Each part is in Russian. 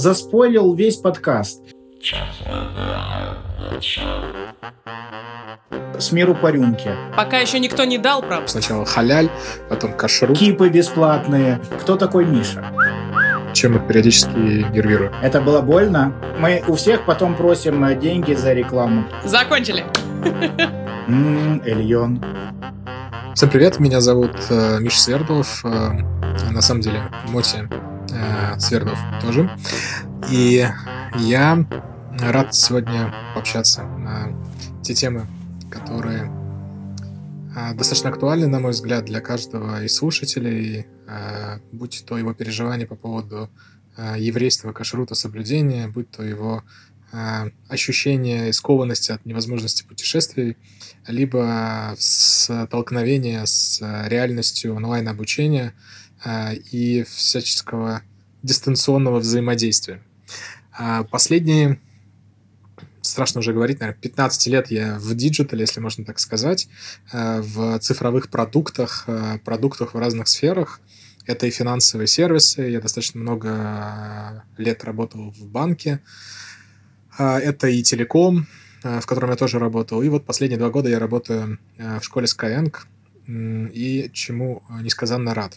заспойлил весь подкаст. С миру по рюмке. Пока еще никто не дал, правда? Сначала халяль, потом кашрут. Кипы бесплатные. Кто такой Миша? Чем мы периодически нервируем. Это было больно. Мы у всех потом просим деньги за рекламу. Закончили. Эльон. Всем привет, меня зовут Миша Свердлов. На самом деле, Моти Свердлов тоже. И я рад сегодня пообщаться на те темы, которые достаточно актуальны, на мой взгляд, для каждого из слушателей, будь то его переживания по поводу еврейства, кашрута, соблюдения, будь то его ощущение скованности от невозможности путешествий, либо столкновение с реальностью онлайн-обучения и всяческого дистанционного взаимодействия. Последние, страшно уже говорить, наверное, 15 лет я в диджитале, если можно так сказать, в цифровых продуктах в разных сферах. Это и финансовые сервисы, я достаточно много лет работал в банке, это и телеком, в котором я тоже работал. И вот последние 2 года я работаю в школе Skyeng, и чему несказанно рад.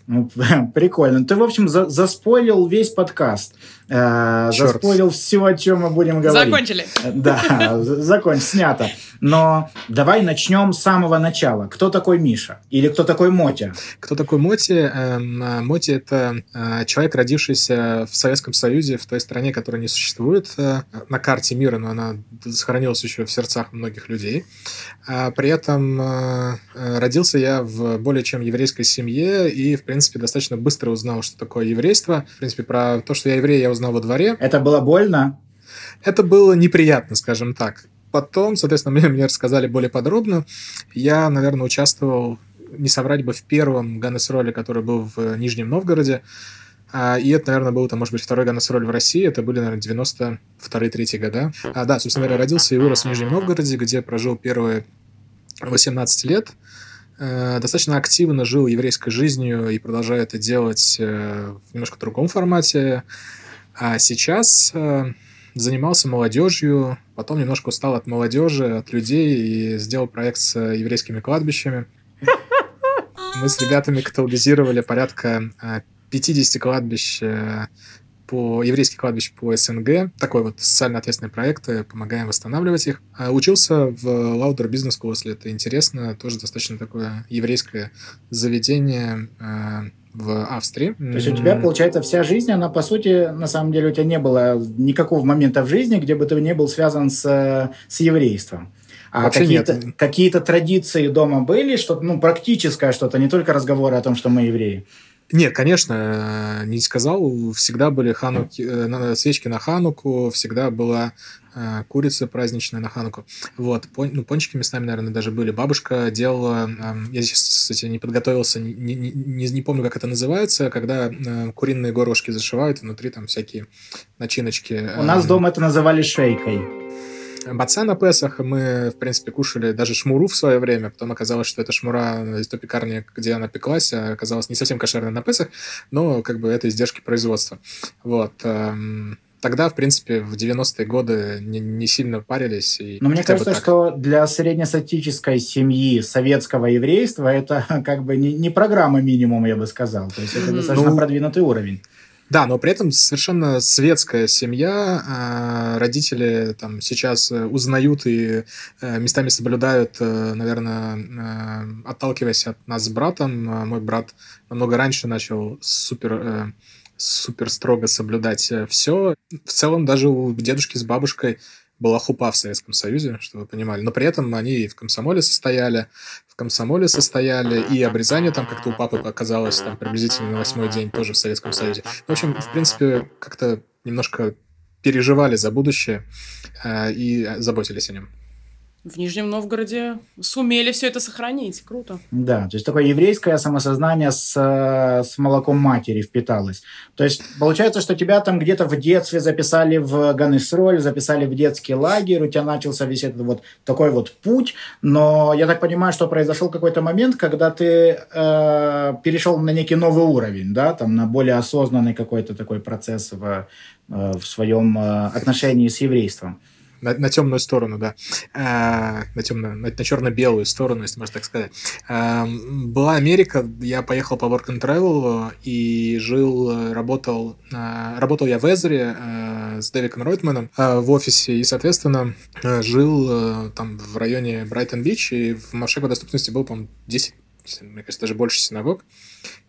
Прикольно. Ты, в общем, заспойлил весь подкаст. Заспойлил все, о чем мы будем говорить. Закончили. Да, снято. Но давай начнем с самого начала. Кто такой Миша? Или кто такой Мотя? Кто такой Мотя? Мотя – это человек, родившийся в Советском Союзе, в той стране, которая не существует на карте мира, но она сохранилась еще в сердцах многих людей. При этом родился я в более чем еврейской семье и, в принципе, достаточно быстро узнал, что такое еврейство. В принципе, про то, что я еврей, я узнал во дворе. Это было больно? Это было неприятно, скажем так. Потом, соответственно, мне рассказали более подробно. Я, наверное, участвовал, не соврать бы, в первом ганесроле, который был в Нижнем Новгороде. И это, наверное, был, там, может быть, второй ганесроль в России. Это были, наверное, 92-93 года. Да, собственно говоря, родился и вырос в Нижнем Новгороде, где прожил первые 18 лет. Достаточно активно жил еврейской жизнью и продолжаю это делать в немножко другом формате. А сейчас занимался молодежью, потом немножко устал от молодежи, от людей и сделал проект с еврейскими кладбищами. Мы с ребятами каталогизировали порядка 50 кладбищ, еврейских кладбищ по СНГ. Такой вот социально ответственный проект, помогаем восстанавливать их. Учился в Lauder Business School, если это интересно. Тоже достаточно такое еврейское заведение в Австрии. То есть у тебя, получается, вся жизнь, она, по сути, на самом деле у тебя не было никакого момента в жизни, где бы ты не был связан с еврейством. А какие-то традиции дома были, что-то, практическое что-то, не только разговоры о том, что мы евреи. Нет, конечно, не сказал. Всегда были свечки на Хануку, всегда была курица праздничная на Хануку. Вот, пончики местами, наверное, даже были. Бабушка делала... Я сейчас, кстати, не подготовился, не помню, как это называется, когда куриные горошки зашивают, внутри там всякие начиночки. У нас дома это называли шейкой. Баца на Песах мы, в принципе, кушали даже шмуру в свое время. Потом оказалось, что эта шмура из той пекарни, где она пеклась, оказалась не совсем кошерной на Песах, но как бы это издержки производства. Вот. Тогда, в принципе, в 90-е годы не сильно парились. И но мне кажется, что для среднестатистической семьи советского еврейства это как бы не программа минимум, я бы сказал. То есть это достаточно продвинутый уровень. Да, но при этом совершенно светская семья, родители там сейчас узнают и местами соблюдают, наверное, отталкиваясь от нас с братом. Мой брат намного раньше начал супер строго соблюдать все. В целом даже у дедушки с бабушкой была хупа в Советском Союзе, чтобы вы понимали. Но при этом они и в комсомоле состояли, и обрезание там как-то у папы оказалось там приблизительно на 8-й день тоже в Советском Союзе. В общем, в принципе, как-то немножко переживали за будущее и заботились о нем. в Нижнем Новгороде сумели все это сохранить. Круто. Да, то есть такое еврейское самосознание с молоком матери впиталось. То есть получается, что тебя там где-то в детстве записали в Ганесроль, записали в детский лагерь, у тебя начался весь этот вот такой вот путь. Но я так понимаю, что произошел какой-то момент, когда ты перешел на некий новый уровень, да, там на более осознанный какой-то такой процесс в своем отношении с еврейством. На темную сторону, да. На черно-белую сторону, если можно так сказать. Была Америка, я поехал по work and travel и жил, работал я в Эзере с Дэвиком Ройтманом в офисе и, соответственно, жил там в районе Брайтон-Бич, и в масштабе доступности было, по-моему, 10, мне кажется, даже больше синагог.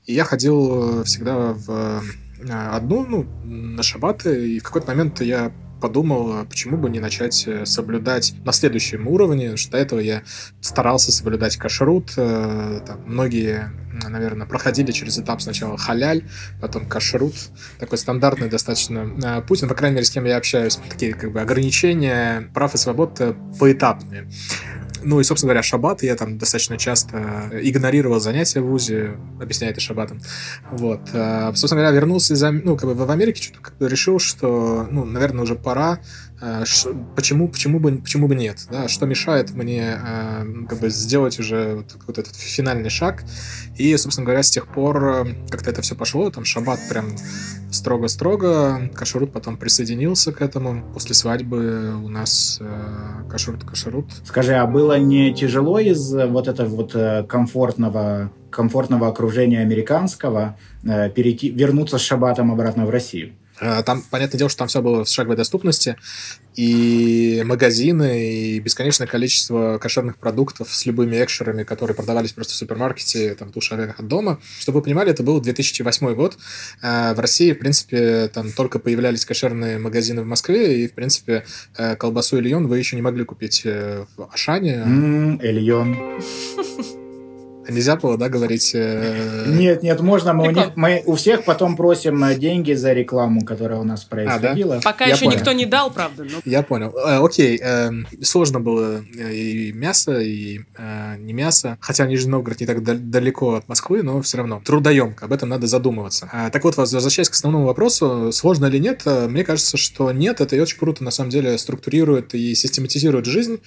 И я ходил всегда в одну, на шаббаты, и в какой-то момент я подумал, почему бы не начать соблюдать на следующем уровне, потому что до этого я старался соблюдать кашрут. Там многие, наверное, проходили через этап сначала халяль, потом кашрут. Такой стандартный достаточно путь, по крайней мере, с кем я общаюсь. Такие как бы ограничения прав и свобод поэтапные. Ну и, собственно говоря, шаббат. Я там достаточно часто игнорировал занятия в ВУЗе, объясняя это шаббатом. Вот. Собственно говоря, вернулся в Америке, что-то решил, что, наверное, уже пора. Почему бы нет? Да? Что мешает мне сделать уже вот этот финальный шаг? И, собственно говоря, с тех пор как-то это все пошло. Там шаббат прям строго-строго. Кашрут потом присоединился к этому. После свадьбы у нас кашрут. Скажи, а было не тяжело из вот этого вот комфортного окружения американского вернуться с шаббатом обратно в Россию? Там, понятное дело, что там все было в шаговой доступности, и магазины, и бесконечное количество кошерных продуктов с любыми экшерами, которые продавались просто в супермаркете, там, тушь овец от дома. Чтобы вы понимали, это был 2008 год. В России, в принципе, там только появлялись кошерные магазины в Москве, и, в принципе, колбасу Эльон вы еще не могли купить в Ашане. Эльон. Нельзя было, да, говорить? Нет, можно. Мы у всех потом просим деньги за рекламу, которая у нас происходила. Да? Пока я еще понял. Никто не дал, правда. Но... Я понял. Окей. Сложно было и мясо, и не мясо. Хотя Нижний Новгород не так далеко от Москвы, но все равно. Трудоемко. Об этом надо задумываться. Так вот, возвращаясь к основному вопросу, сложно или нет, мне кажется, что нет. Это очень круто, на самом деле, структурирует и систематизирует жизнь.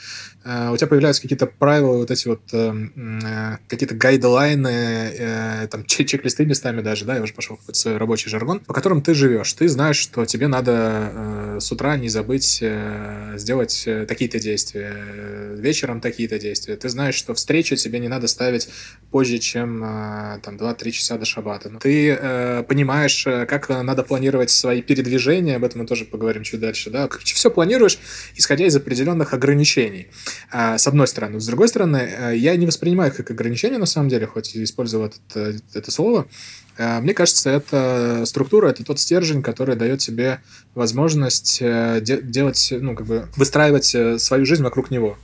У тебя появляются какие-то правила, вот эти вот какие-то гайдлайны, там, чек-листы местами даже, да, я уже пошел в какой-то свой рабочий жаргон, по которым ты живешь. Ты знаешь, что тебе надо с утра не забыть сделать такие-то действия, вечером такие-то действия. Ты знаешь, что встречу тебе не надо ставить позже, чем там 2-3 часа до шаббата. Ты понимаешь, как надо планировать свои передвижения, об этом мы тоже поговорим чуть дальше, да. Все планируешь, исходя из определенных ограничений, с одной стороны. С другой стороны, я не воспринимаю их как ограничения, на самом деле, хоть и использовал это слово. Мне кажется, это структура, это тот стержень, который дает тебе возможность делать, выстраивать свою жизнь вокруг него.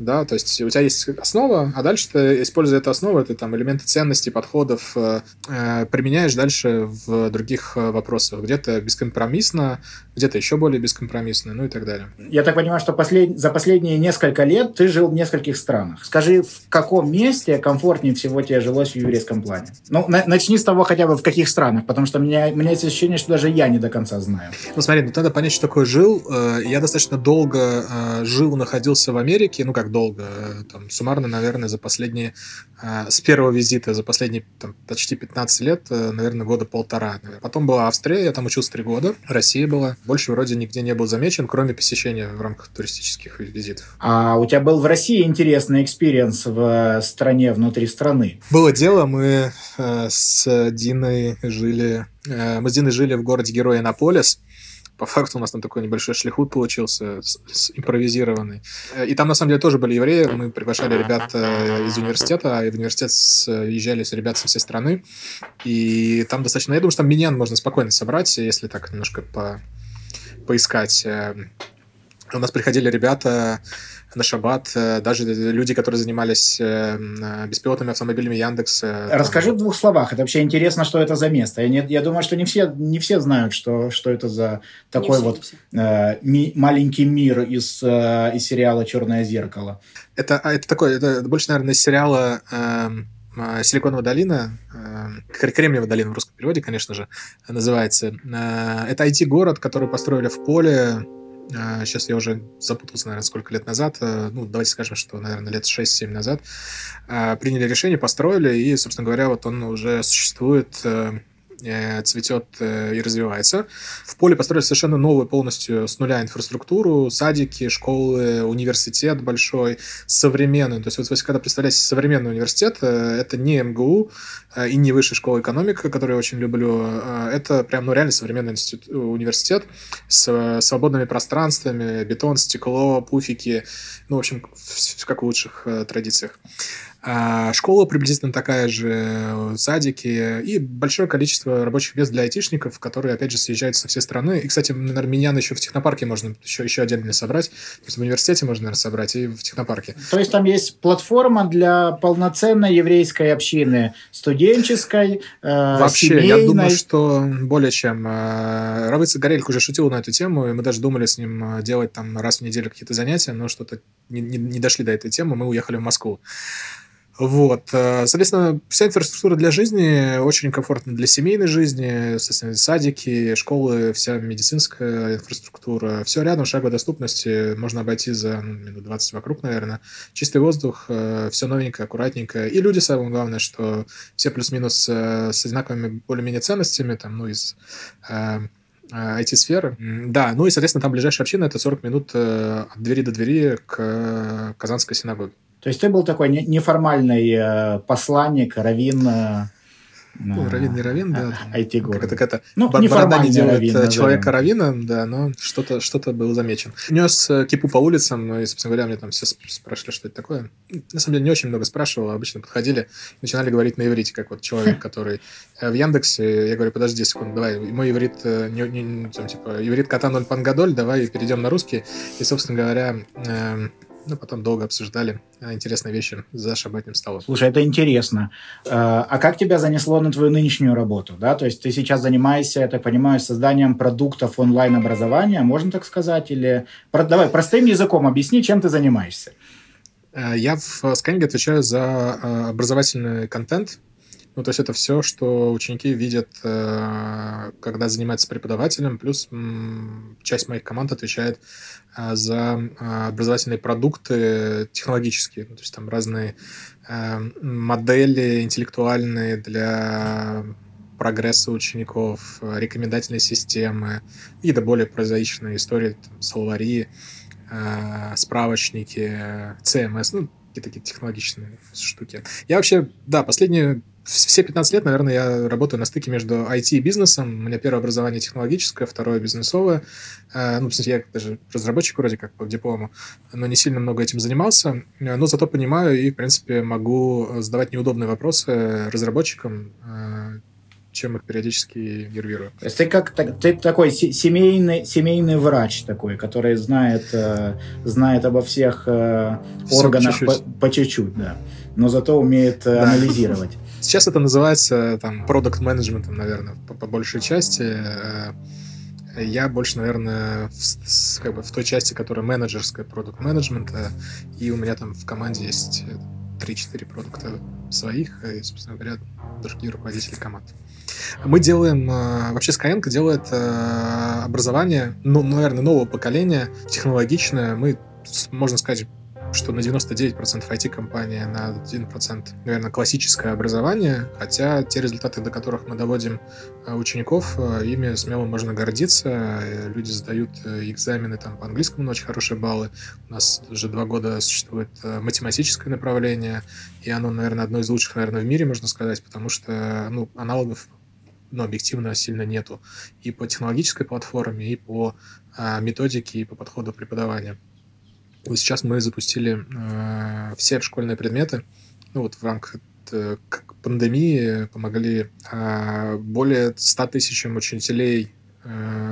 Да, то есть у тебя есть основа, а дальше ты, используя эту основу, ты там элементы ценностей, подходов применяешь дальше в других вопросах. Где-то бескомпромиссно, где-то еще более бескомпромиссно, и так далее. Я так понимаю, что за последние несколько лет ты жил в нескольких странах. Скажи, в каком месте комфортнее всего тебе жилось в еврейском плане? Начни с того хотя бы, в каких странах, потому что у меня есть ощущение, что даже я не до конца знаю. Смотри, надо понять, что такое жил. Я достаточно долго жил, находился в Америке, долго, там, суммарно, наверное, за последние, с первого визита, за последние там, почти 15 лет, наверное, года полтора. Потом была Австрия, я там учился 3 года, Россия была. Больше вроде нигде не был замечен, кроме посещения в рамках туристических визитов. А у тебя был в России интересный экспириенс в стране, внутри страны? Было дело, мы с Диной жили в городе Герой Иннополис. По факту у нас там такой небольшой шлихут получился, импровизированный. И там, на самом деле, тоже были евреи. Мы приглашали ребят из университета, а в университет езжали ребят со всей страны. И там достаточно... Я думаю, что там миньян можно спокойно собрать, если так немножко поискать... У нас приходили ребята на шаббат, даже люди, которые занимались беспилотными автомобилями Яндекс. Расскажи в двух словах. Это вообще интересно, что это за место. Я думаю, что не все знают, что это за такой маленький мир из сериала «Черное зеркало». Это больше, наверное, из сериала «Силиконовая долина», Кремниевая долина в русском переводе, конечно же, называется. Это IT-город, который построили в поле. Сейчас я уже запутался, наверное, сколько лет назад. Ну, давайте скажем, что, наверное, лет 6-7 назад. Приняли решение, построили, и, собственно говоря, вот он уже существует, цветет и развивается. В поле построили совершенно новую полностью с нуля инфраструктуру, садики, школы, университет большой, современный. То есть, вот когда представляете современный университет, это не МГУ и не Высшая школа экономики, которую я очень люблю. Это прям, ну, реально современный университет с свободными пространствами, бетон, стекло, пуфики. Ну, в общем, как в лучших традициях. Школа приблизительно такая же, садики и большое количество рабочих мест для айтишников, которые, опять же, съезжаются со всей страны. И, кстати, наверное, меня еще в технопарке можно еще отдельно собрать. То есть в университете можно, наверное, собрать и в технопарке. То есть там есть платформа для полноценной еврейской общины, студенческой, вообще, семейной. Вообще, я думаю, что более чем. Равец Горельх уже шутил на эту тему, и мы даже думали с ним делать там раз в неделю какие-то занятия, но что-то не дошли до этой темы, мы уехали в Москву. Вот. Соответственно, вся инфраструктура для жизни очень комфортна для семейной жизни, соответственно, садики, школы, вся медицинская инфраструктура. Все рядом, шаговой доступности. Можно обойти за минут 20 вокруг, наверное. Чистый воздух, все новенькое, аккуратненько. И люди, самое главное, что все плюс-минус с одинаковыми более-менее ценностями, там, ну, из IT-сферы. Да, ну и, соответственно, там ближайшая община – это 40 минут от двери до двери к Казанской синагоге. То есть ты был такой неформальный посланник, раввин. Ну, раввин не раввин, да. IT-город. Как-то ну, борода не делает раввин, человека раввином, да, но что-то был замечен. Нес кипу по улицам, и, собственно говоря, мне там все спрашивали, что это такое. На самом деле, не очень много спрашивал, обычно подходили, начинали говорить на иврите, как вот человек, который в Яндексе. Я говорю, подожди секунду, давай, мой иврит, иврит кота ноль пангадоль, давай перейдем на русский. И, собственно говоря, потом долго обсуждали интересные вещи за шабатным столом. Слушай, это интересно. А как тебя занесло на твою нынешнюю работу? Да? То есть ты сейчас занимаешься, я так понимаю, созданием продуктов онлайн-образования, можно так сказать? Или давай простым языком объясни, чем ты занимаешься. Я в Skyeng отвечаю за образовательный контент. Ну, то есть это все, что ученики видят, когда занимаются преподавателем, плюс часть моих команд отвечает за образовательные продукты технологические, то есть там разные модели интеллектуальные для прогресса учеников, рекомендательные системы и до более прозаичные истории, там, словари, справочники, CMS, ну, такие технологичные штуки. Я вообще, да, все 15 лет, наверное, я работаю на стыке между IT и бизнесом. У меня первое образование технологическое, второе бизнесовое. Ну, я даже разработчик вроде как по диплому, но не сильно много этим занимался. Но зато понимаю и, в принципе, могу задавать неудобные вопросы разработчикам, чем их периодически нервирую. То есть ты такой семейный врач такой, который знает обо всех органах по чуть-чуть, да, но зато умеет анализировать. Сейчас это называется там продакт-менеджментом, наверное, по большей части. Я больше, наверное, в той части, которая менеджерская, продакт-менеджмента, и у меня там в команде есть 3-4 продукта своих, и, собственно говоря, другие руководители команд. Мы делаем... Вообще Skyeng делает образование, ну, наверное, нового поколения, технологичное. Мы, можно сказать, что на 99% IT-компания, на 1%, наверное, классическое образование, хотя те результаты, до которых мы доводим учеников, ими смело можно гордиться. Люди сдают экзамены там, по английскому на очень хорошие баллы. У нас уже 2 года существует математическое направление, и оно, наверное, одно из лучших, наверное, в мире, можно сказать, потому что аналогов объективно сильно нету и по технологической платформе, и по методике, и по подходу преподавания. Вот сейчас мы запустили все школьные предметы. Ну, вот в рамках пандемии помогли более 100 тысячам учителей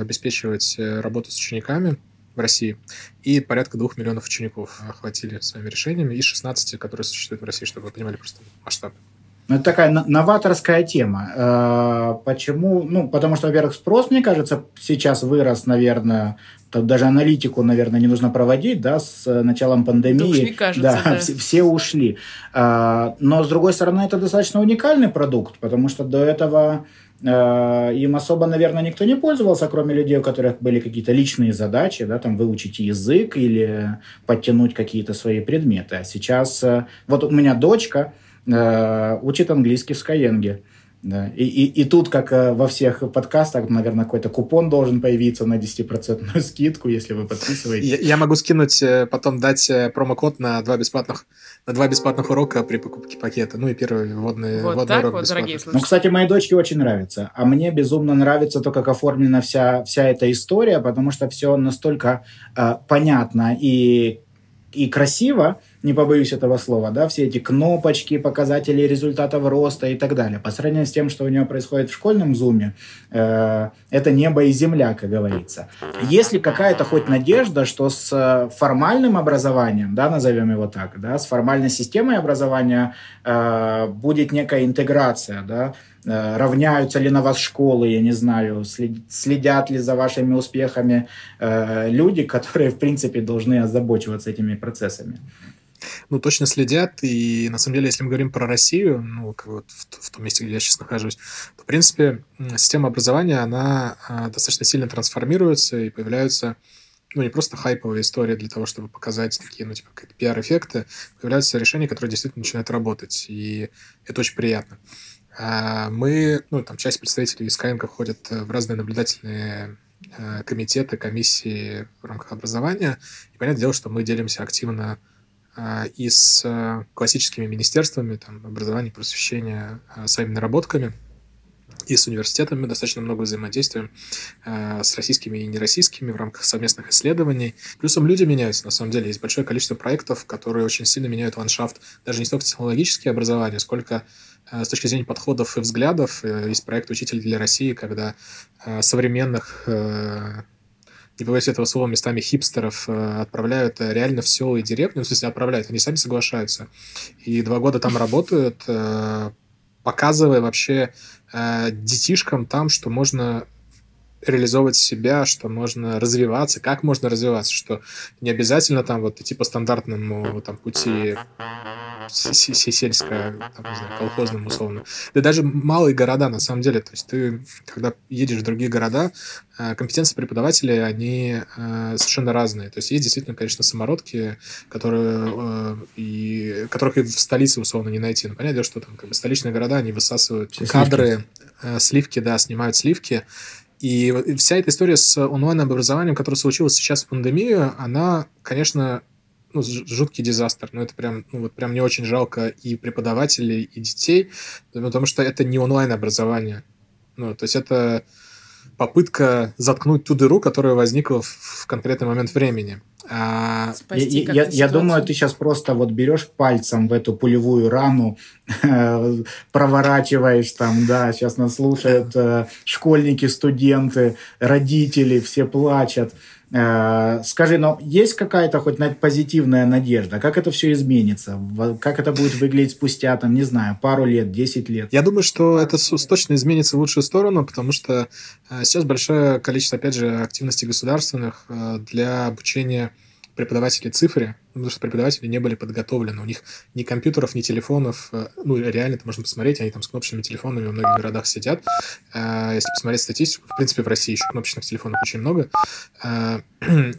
обеспечивать работу с учениками. в России. И порядка 2 миллионов учеников охватили своими решениями. И 16, которые существуют в России, чтобы вы понимали просто масштаб. Это такая новаторская тема. Почему? Ну, потому что, во-первых, спрос, мне кажется, сейчас вырос, наверное, даже аналитику, наверное, не нужно проводить, да, с началом пандемии. Мне кажется, да. Все ушли. Но, с другой стороны, это достаточно уникальный продукт, потому что до этого им особо, наверное, никто не пользовался, кроме людей, у которых были какие-то личные задачи, да, там, выучить язык или подтянуть какие-то свои предметы. А сейчас, вот у меня дочка учит английский в Skyeng. Да. И тут, как во всех подкастах, наверное, какой-то купон должен появиться на 10% скидку, если вы подписываетесь. Я могу скинуть, потом дать промокод на два бесплатных урока при покупке пакета. Ну и первый водный урок вот, дорогие слушатели. Ну, кстати, моей дочке очень нравится. А мне безумно нравится то, как оформлена вся эта история, потому что все настолько понятно и красиво, не побоюсь этого слова, да, все эти кнопочки, показатели результатов роста и так далее. По сравнению с тем, что у него происходит в школьном зуме, это небо и земля, как говорится. Есть ли какая-то хоть надежда, что с формальным образованием, да, назовем его так, да, с формальной системой образования будет некая интеграция, да, равняются ли на вас школы, я не знаю, следят ли за вашими успехами люди, которые, в принципе, должны озабочиваться этими процессами? Ну, точно следят, и на самом деле, если мы говорим про Россию, ну, вот в том месте, где я сейчас нахожусь, то, в принципе, система образования, она достаточно сильно трансформируется, и появляются, ну, не просто хайповые истории для того, чтобы показать такие, ну, типа, как пиар-эффекты, появляются решения, которые действительно начинают работать, и это очень приятно. Мы, ну, там, часть представителей Skyeng ходят в разные наблюдательные комитеты, комиссии в рамках образования, и понятное дело, что мы делимся активно и с классическими министерствами, там, образования, просвещения, своими наработками, и с университетами достаточно много взаимодействуем, с российскими и нероссийскими в рамках совместных исследований. Плюсом люди меняются, на самом деле. Есть большое количество проектов, которые очень сильно меняют ландшафт, даже не столько технологические образования, сколько с точки зрения подходов и взглядов. Есть проект «Учитель для России», когда современных, не побоюсь этого слова, местами хипстеров отправляют реально в села и деревни, ну, в смысле, отправляют, они сами соглашаются. И 2 года там работают, показывая вообще детишкам там, что можно реализовывать себя, что можно развиваться, как можно развиваться, что не обязательно там вот идти по стандартному там пути сельскому, колхозному условно. Да даже малые города, на самом деле. То есть ты, когда едешь в другие города, компетенции преподавателей, они совершенно разные. То есть есть действительно, конечно, самородки, которых и в столице условно не найти. Но понятно, что там, как бы, столичные города, они высасывают кадры, сливки, да, снимают сливки. И вся эта история с онлайн-образованием, которая случилась сейчас в пандемию, она, конечно, ну, жуткий дизастер, но это прям, ну, вот прям мне очень жалко и преподавателей, и детей, потому что это не онлайн-образование. Ну, то есть это попытка заткнуть ту дыру, которая возникла в конкретный момент времени. Я думаю, ты сейчас просто вот берешь пальцем в эту пулевую рану, проворачиваешь там, да, сейчас нас слушают школьники, студенты, родители, все плачут. Скажи, но есть какая-то хоть позитивная надежда? Как это все изменится? Как это будет выглядеть спустя, там, не знаю, пару лет, 10 лет? Я думаю, что это точно изменится в лучшую сторону, потому что сейчас большое количество, опять же, активностей государственных для обучения преподавателей цифры, потому что преподаватели не были подготовлены. У них ни компьютеров, ни телефонов. Ну, реально, это можно посмотреть, они там с кнопочными телефонами во многих городах сидят. Если посмотреть статистику, в принципе, в России еще кнопочных телефонов очень много.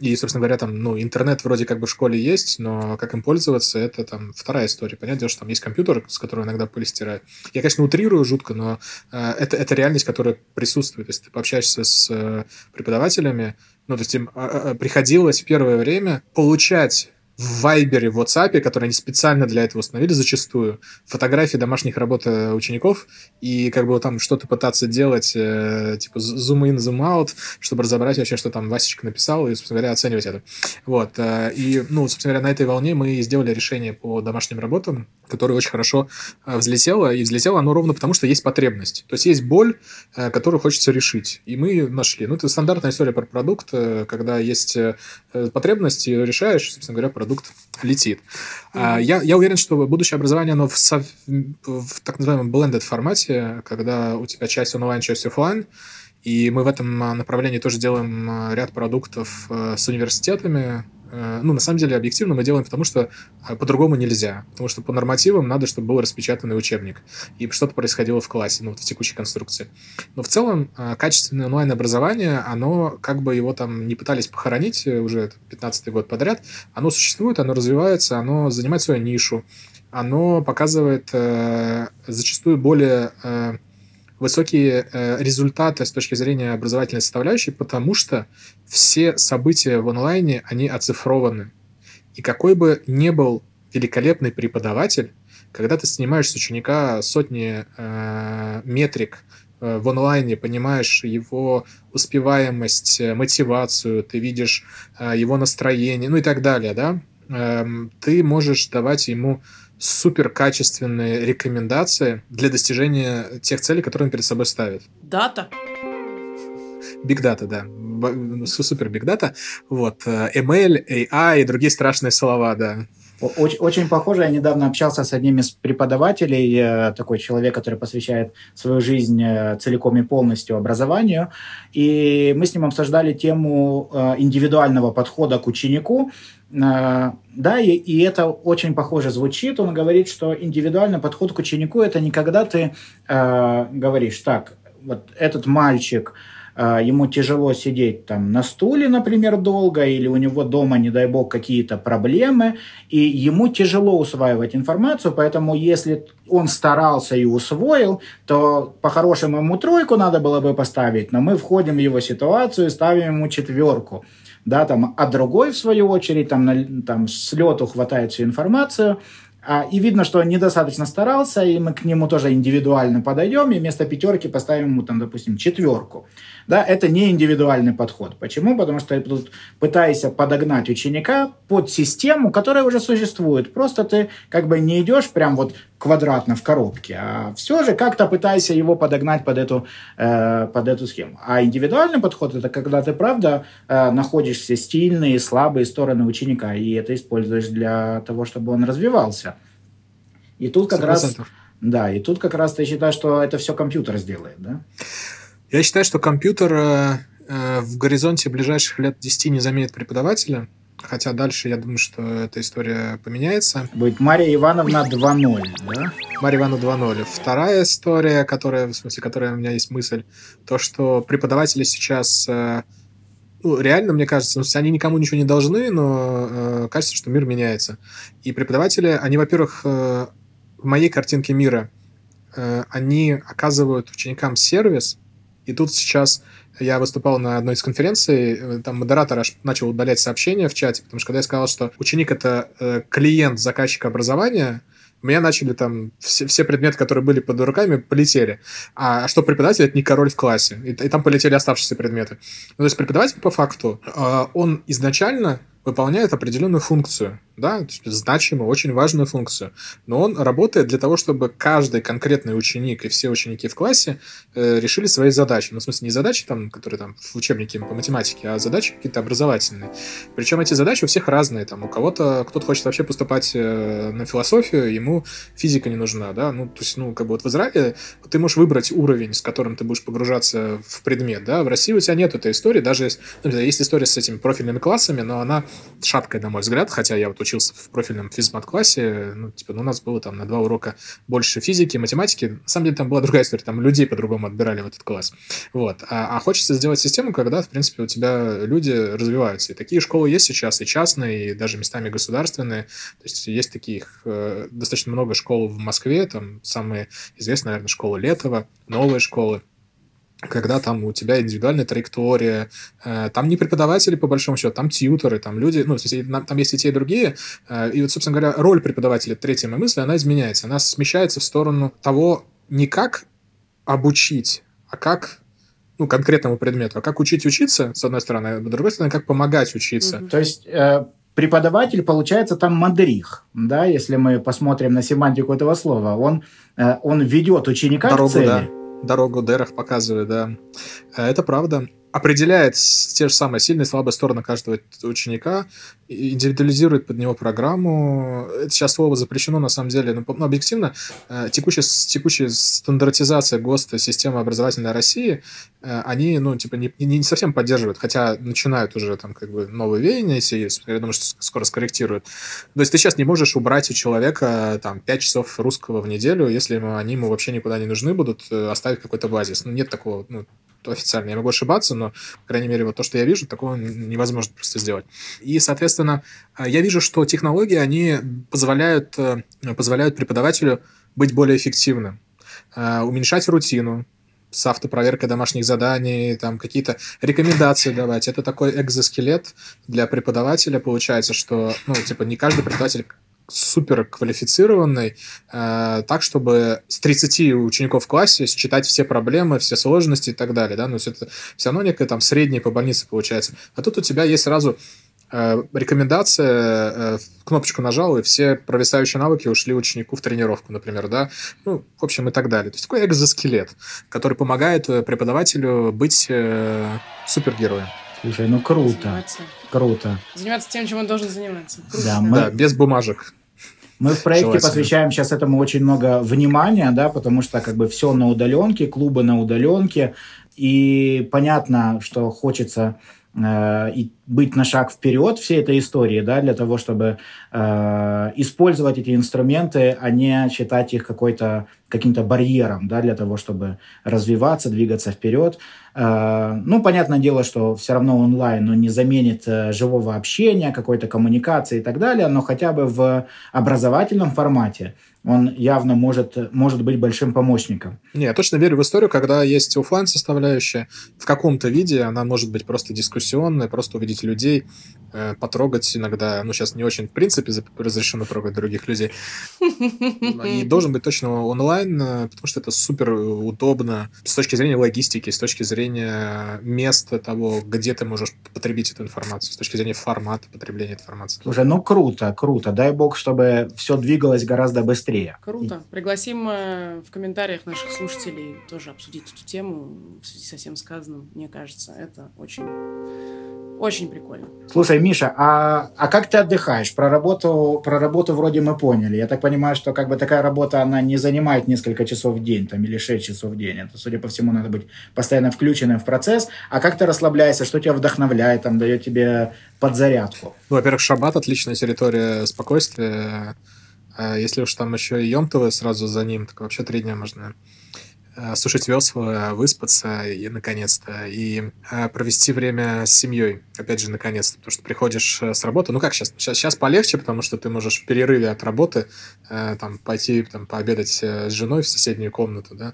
И, собственно говоря, там, ну, интернет вроде как бы в школе есть, но как им пользоваться, это там вторая история. Понятное дело, что там есть компьютер, с которого иногда пыль стирают. Я, конечно, утрирую жутко, но это реальность, которая присутствует. То есть ты пообщаешься с преподавателями, ну, то есть им приходилось в первое время получать в Вайбере, в WhatsApp, которые они специально для этого установили зачастую, фотографии домашних работ учеников, и как бы вот там что-то пытаться делать, типа zoom in, zoom out, чтобы разобрать вообще, что там Васечка написал, и, собственно говоря, оценивать это. Вот. И, ну, собственно говоря, на этой волне мы сделали решение по домашним работам, которое очень хорошо взлетело, и взлетело оно ровно потому, что есть потребность. То есть есть боль, которую хочется решить, и мы ее нашли. Ну, это стандартная история про продукт, когда есть потребность, ее решаешь, собственно говоря, продукт летит. Mm-hmm. Я уверен, что будущее образование, оно в так называемом blended формате, когда у тебя часть онлайн, часть офлайн, и мы в этом направлении тоже делаем ряд продуктов с университетами. Ну, на самом деле, объективно мы делаем, потому что по-другому нельзя. Потому что по нормативам надо, чтобы был распечатанный учебник. И что-то происходило в классе, ну, вот в текущей конструкции. Но в целом качественное онлайн-образование, оно, как бы его там не пытались похоронить уже 15-й год подряд, оно существует, оно развивается, оно занимает свою нишу. Оно показывает зачастую более... высокие результаты с точки зрения образовательной составляющей, потому что все события в онлайне, они оцифрованы. И какой бы ни был великолепный преподаватель, когда ты снимаешь с ученика сотни метрик в онлайне, понимаешь его успеваемость, мотивацию, ты видишь его настроение, ну и так далее, да, ты можешь давать ему... суперкачественные рекомендации для достижения тех целей, которые он перед собой ставит. Дата. Big Data, да. Супер Big Data. Вот. ML, AI и другие страшные слова, да. Очень, очень похоже. Я недавно общался с одним из преподавателей, такой человек, который посвящает свою жизнь целиком и полностью образованию, и мы с ним обсуждали тему индивидуального подхода к ученику, да, и это очень похоже звучит. Он говорит, что индивидуальный подход к ученику – это не когда ты говоришь, так, вот этот мальчик, ему тяжело сидеть там на стуле, например, долго, или у него дома, не дай бог, какие-то проблемы, и ему тяжело усваивать информацию, поэтому если он старался и усвоил, то по-хорошему ему 3 надо было бы поставить, но мы входим в его ситуацию и ставим ему 4. Да, там, а другой, в свою очередь, там с лету хватает всю информацию, и видно, что он недостаточно старался, и мы к нему тоже индивидуально подойдем, и вместо 5 поставим ему, там, допустим, 4. Да, это не индивидуальный подход. Почему? Потому что ты тут пытаешься подогнать ученика под систему, которая уже существует. Просто ты как бы не идешь прям вот квадратно в коробке, а все же как-то пытаешься его подогнать под эту схему. А индивидуальный подход – это когда ты, правда, находишь все сильные и слабые стороны ученика, и это используешь для того, чтобы он развивался. И тут как 100%. И тут как раз ты считаешь, что это все компьютер сделает, да? Я считаю, что компьютер в горизонте ближайших лет 10 не заменит преподавателя, хотя дальше, я думаю, что эта история поменяется. Будет Мария Ивановна 2.0, да? Мария Ивановна 2.0. Вторая история, которая, в смысле, которая у меня есть мысль, то, что преподаватели сейчас... Ну, реально, мне кажется, они никому ничего не должны, но кажется, что мир меняется. И преподаватели, они, во-первых, в моей картинке мира, они оказывают ученикам сервис. И тут сейчас я выступал на одной из конференций, там модератор аж начал удалять сообщения в чате, потому что когда я сказал, что ученик – это клиент заказчика образования, у меня начали там все предметы, которые были под руками, полетели. А что преподаватель – это не король в классе. И там полетели оставшиеся предметы. Ну, то есть преподаватель, по факту, он изначально выполняет определенную функцию, да, то есть значимую, очень важную функцию. Но он работает для того, чтобы каждый конкретный ученик и все ученики в классе решили свои задачи. Ну, в смысле, не задачи, там, которые там в учебнике по математике, а задачи какие-то образовательные. Причем эти задачи у всех разные. Там, у кого-то, кто-то хочет вообще поступать на философию, ему физика не нужна, да. Ну, то есть, ну, как бы вот в Израиле ты можешь выбрать уровень, с которым ты будешь погружаться в предмет, да. В России у тебя нет этой истории, даже есть история с этими профильными классами, но она шаткая, на мой взгляд, хотя я вот учился в профильном физмат-классе, ну, типа, ну, у нас было там на 2 урока больше физики, математики, на самом деле там была другая история, там людей по-другому отбирали в этот класс, вот, а хочется сделать систему, когда, в принципе, у тебя люди развиваются, и такие школы есть сейчас, и частные, и даже местами государственные, то есть есть таких достаточно много школ в Москве, там самые известные, наверное, школы Летова, новые школы. когда там у тебя индивидуальная траектория, там не преподаватели, по большому счету, там тьюторы, там люди, ну, там есть и те, и другие, и вот, собственно говоря, роль преподавателя, третья моя мысль, она изменяется, она смещается в сторону того, не как обучить, а как, ну, конкретному предмету, а как учить учиться, с одной стороны, а с другой стороны, как помогать учиться. То есть... Преподаватель, получается, там мадрих, да, если мы посмотрим на семантику этого слова. Он ведет ученика к цели. Да. Дорогу дерах показывает, да. Это правда. Определяет те же самые сильные и слабые стороны каждого ученика, индивидуализирует под него программу. Это сейчас слово запрещено, на самом деле, но объективно. Текущая стандартизация ГОСТа системы образовательной России, они, ну, типа, не совсем поддерживают, хотя начинают уже там как бы новые веяния, если есть. Я думаю, что скоро скорректируют. То есть ты сейчас не можешь убрать у человека там 5 часов русского в неделю, если они ему вообще никуда не нужны будут, оставить какой-то базис. Ну, нет такого, ну, официально. Я могу ошибаться, но, по крайней мере, вот то, что я вижу, такого невозможно просто сделать. И, соответственно, я вижу, что технологии, они позволяют преподавателю быть более эффективным, уменьшать рутину с автопроверкой домашних заданий, там какие-то рекомендации давать. Это такой экзоскелет для преподавателя. Получается, что, ну, типа, не каждый преподаватель супер квалифицированный, так, чтобы с 30 учеников в классе считать все проблемы, все сложности и так далее, да, ну, это все равно некая там средняя по больнице получается, а тут у тебя есть сразу рекомендация, кнопочку нажал, и все провисающие навыки ушли ученику в тренировку, например, да, ну, в общем, и так далее. То есть такой экзоскелет, который помогает преподавателю быть супергероем. Слушай, ну круто, круто. Заниматься тем, чем он должен заниматься. Круто, да, мы... да, без бумажек. Мы в проекте посвящаем сейчас этому очень много внимания, да, потому что как бы все на удаленке, клубы на удаленке, и понятно, что хочется и быть на шаг вперед всей этой истории, да, для того, чтобы использовать эти инструменты, а не считать их каким-то барьером, да, для того, чтобы развиваться, двигаться вперед. Ну, понятное дело, что все равно онлайн, он не заменит живого общения, какой-то коммуникации и так далее, но хотя бы в образовательном формате он явно может быть большим помощником. Не, я точно верю в историю, когда есть офлайн-составляющая, в каком-то виде она может быть просто дискуссионной, просто увидеть людей, потрогать иногда, ну, сейчас не очень, в принципе, разрешено трогать других людей. И должен быть точно онлайн, потому что это супер удобно с точки зрения логистики, с точки зрения места того, где ты можешь потребить эту информацию, с точки зрения формата потребления информации. Уже, ну, круто, круто. Дай бог, чтобы все двигалось гораздо быстрее. Круто. Пригласим в комментариях наших слушателей тоже обсудить эту тему в связи со всем сказанным. Мне кажется, это очень, очень прикольно. Слушай, Миша, а как ты отдыхаешь? Про работу вроде мы поняли. Я так понимаю, что как бы такая работа, она не занимает несколько часов в день там, или 6 часов в день. Это, судя по всему, надо быть постоянно включенным в процесс. А как ты расслабляешься? Что тебя вдохновляет, там, дает тебе подзарядку? Ну, во-первых, шаббат – отличная территория спокойствия. Если уж там еще и Йомтовы сразу за ним, так вообще 3 дня можно сушить весла, выспаться и, наконец-то, и провести время с семьей, опять же, наконец-то, потому что приходишь с работы, ну как сейчас полегче, потому что ты можешь в перерыве от работы там пойти там, пообедать с женой в соседнюю комнату, да,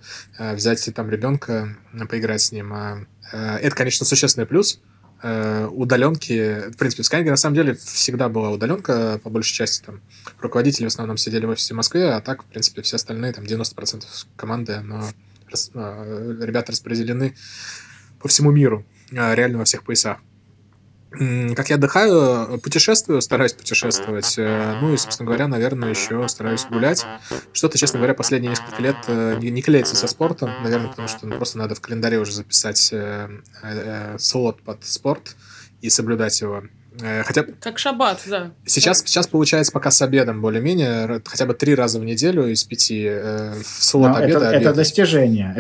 взять там ребенка, поиграть с ним. Это, конечно, существенный плюс удаленки. В принципе, в Skyeng на самом деле всегда была удаленка, по большей части там руководители в основном сидели в офисе в Москве, а так, в принципе, все остальные, там 90% команды, но ребята распределены по всему миру, реально во всех поясах. Как я отдыхаю, путешествую, стараюсь путешествовать, ну и, собственно говоря, наверное, еще стараюсь гулять. Что-то, честно говоря, последние несколько лет не клеится со спортом, наверное, потому что просто надо в календаре уже записать слот под спорт и соблюдать его. Хотя... Как шаббат, да. Сейчас получается пока с обедом более-менее, хотя бы 3 раза в неделю из 5 в слот обеда. Это достижение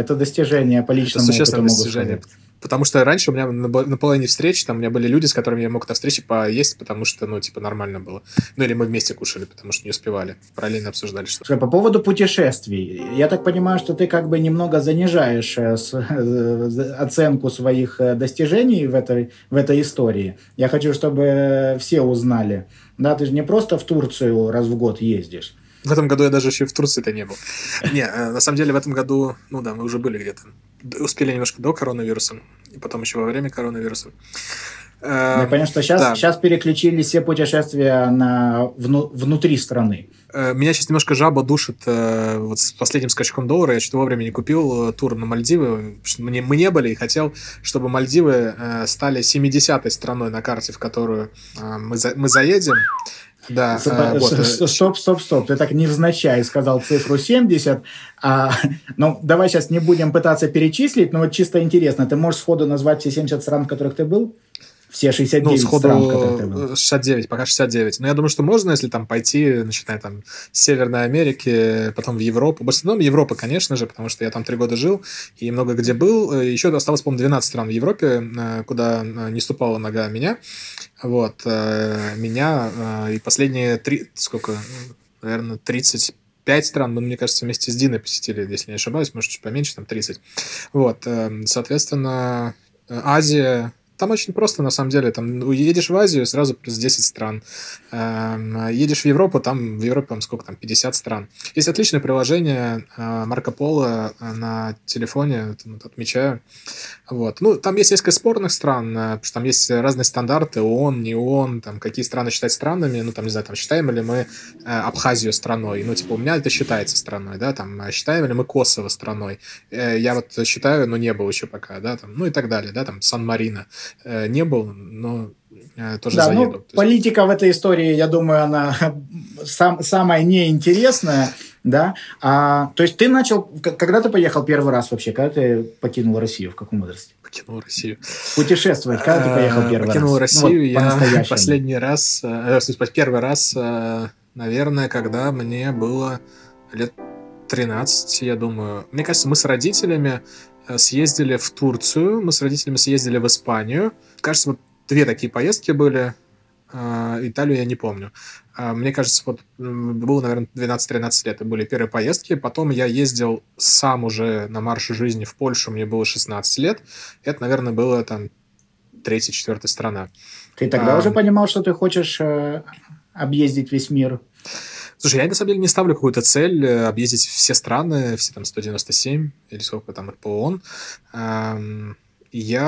по личному опыту. Это существенное достижение. Потому что раньше у меня на половине встреч, там у меня были люди, с которыми я мог на встрече поесть, потому что, ну, типа, нормально было. Ну, или мы вместе кушали, потому что не успевали. Параллельно обсуждали что-то. По поводу путешествий. Я так понимаю, что ты как бы немного занижаешь оценку своих достижений в этой истории. Я хочу, чтобы все узнали. Да, ты же не просто в Турцию раз в год ездишь. В этом году я даже еще и в Турции-то не был. Не, на самом деле в этом году, ну да, мы уже были где-то. успели немножко до коронавируса, и потом еще во время коронавируса. Я понял, что сейчас переключились все путешествия на внутри страны. Меня сейчас немножко жаба душит вот с последним скачком доллара. Я что-то вовремя не купил тур на Мальдивы. Мы не были и хотел, чтобы Мальдивы стали 70-й страной на карте, в которую мы заедем. Да, Стоп. Ты так невзначай сказал цифру 70. Ну, давай сейчас не будем пытаться перечислить, но вот чисто интересно, ты можешь сходу назвать все 70 стран, в которых ты был? Все 69 стран, в которых ты был? 69, пока 69. Но я думаю, что можно, если там пойти, начиная там с Северной Америки, потом в Европу. В основном Европа, конечно же, потому что я там 3 года жил и много где был. Еще осталось, по-моему, 12 стран в Европе, куда не ступала нога меня. Вот, меня и последние, наверное, 35 стран, мы, мне кажется, вместе с Диной посетили, если не ошибаюсь, может, чуть поменьше, там 30. Вот, соответственно, Азия, там очень просто, на самом деле, там едешь в Азию, сразу плюс 10 стран. Едешь в Европу, там в Европе, там, 50 стран. Есть отличное приложение Марко Поло на телефоне, отмечаю. Вот. Ну, там есть несколько спорных стран, потому что там есть разные стандарты, ООН, не ООН, там, какие страны считать странами, ну, там, не знаю, там, считаем ли мы Абхазию страной, ну, типа, у меня это считается страной, да, там, считаем ли мы Косово страной, я вот считаю, но не был еще пока, да, там, ну, и так далее, да, там, Сан-Марино не был, но... тоже да, заеду. Ну, политика в этой истории, я думаю, она самая неинтересная, да. То есть ты начал, когда ты поехал первый раз вообще, когда ты покинул Россию, в каком возрасте? Покинул Россию. Путешествовать, когда ты поехал первый раз? Покинул Россию я последний раз, первый раз, наверное, когда мне было лет 13, я думаю. Мне кажется, мы с родителями съездили в Турцию, мы с родителями съездили в Испанию. Кажется, 2 такие поездки были. Италию я не помню. Мне кажется, вот было, наверное, 12-13 лет. Это были первые поездки. Потом я ездил сам уже на марше жизни в Польшу. Мне было 16 лет. Это, наверное, было там 3-4 страна. Ты тогда уже понимал, что ты хочешь объездить весь мир? Слушай, я на самом деле не ставлю какую-то цель объездить все страны, все там 197 или сколько там их по ООН.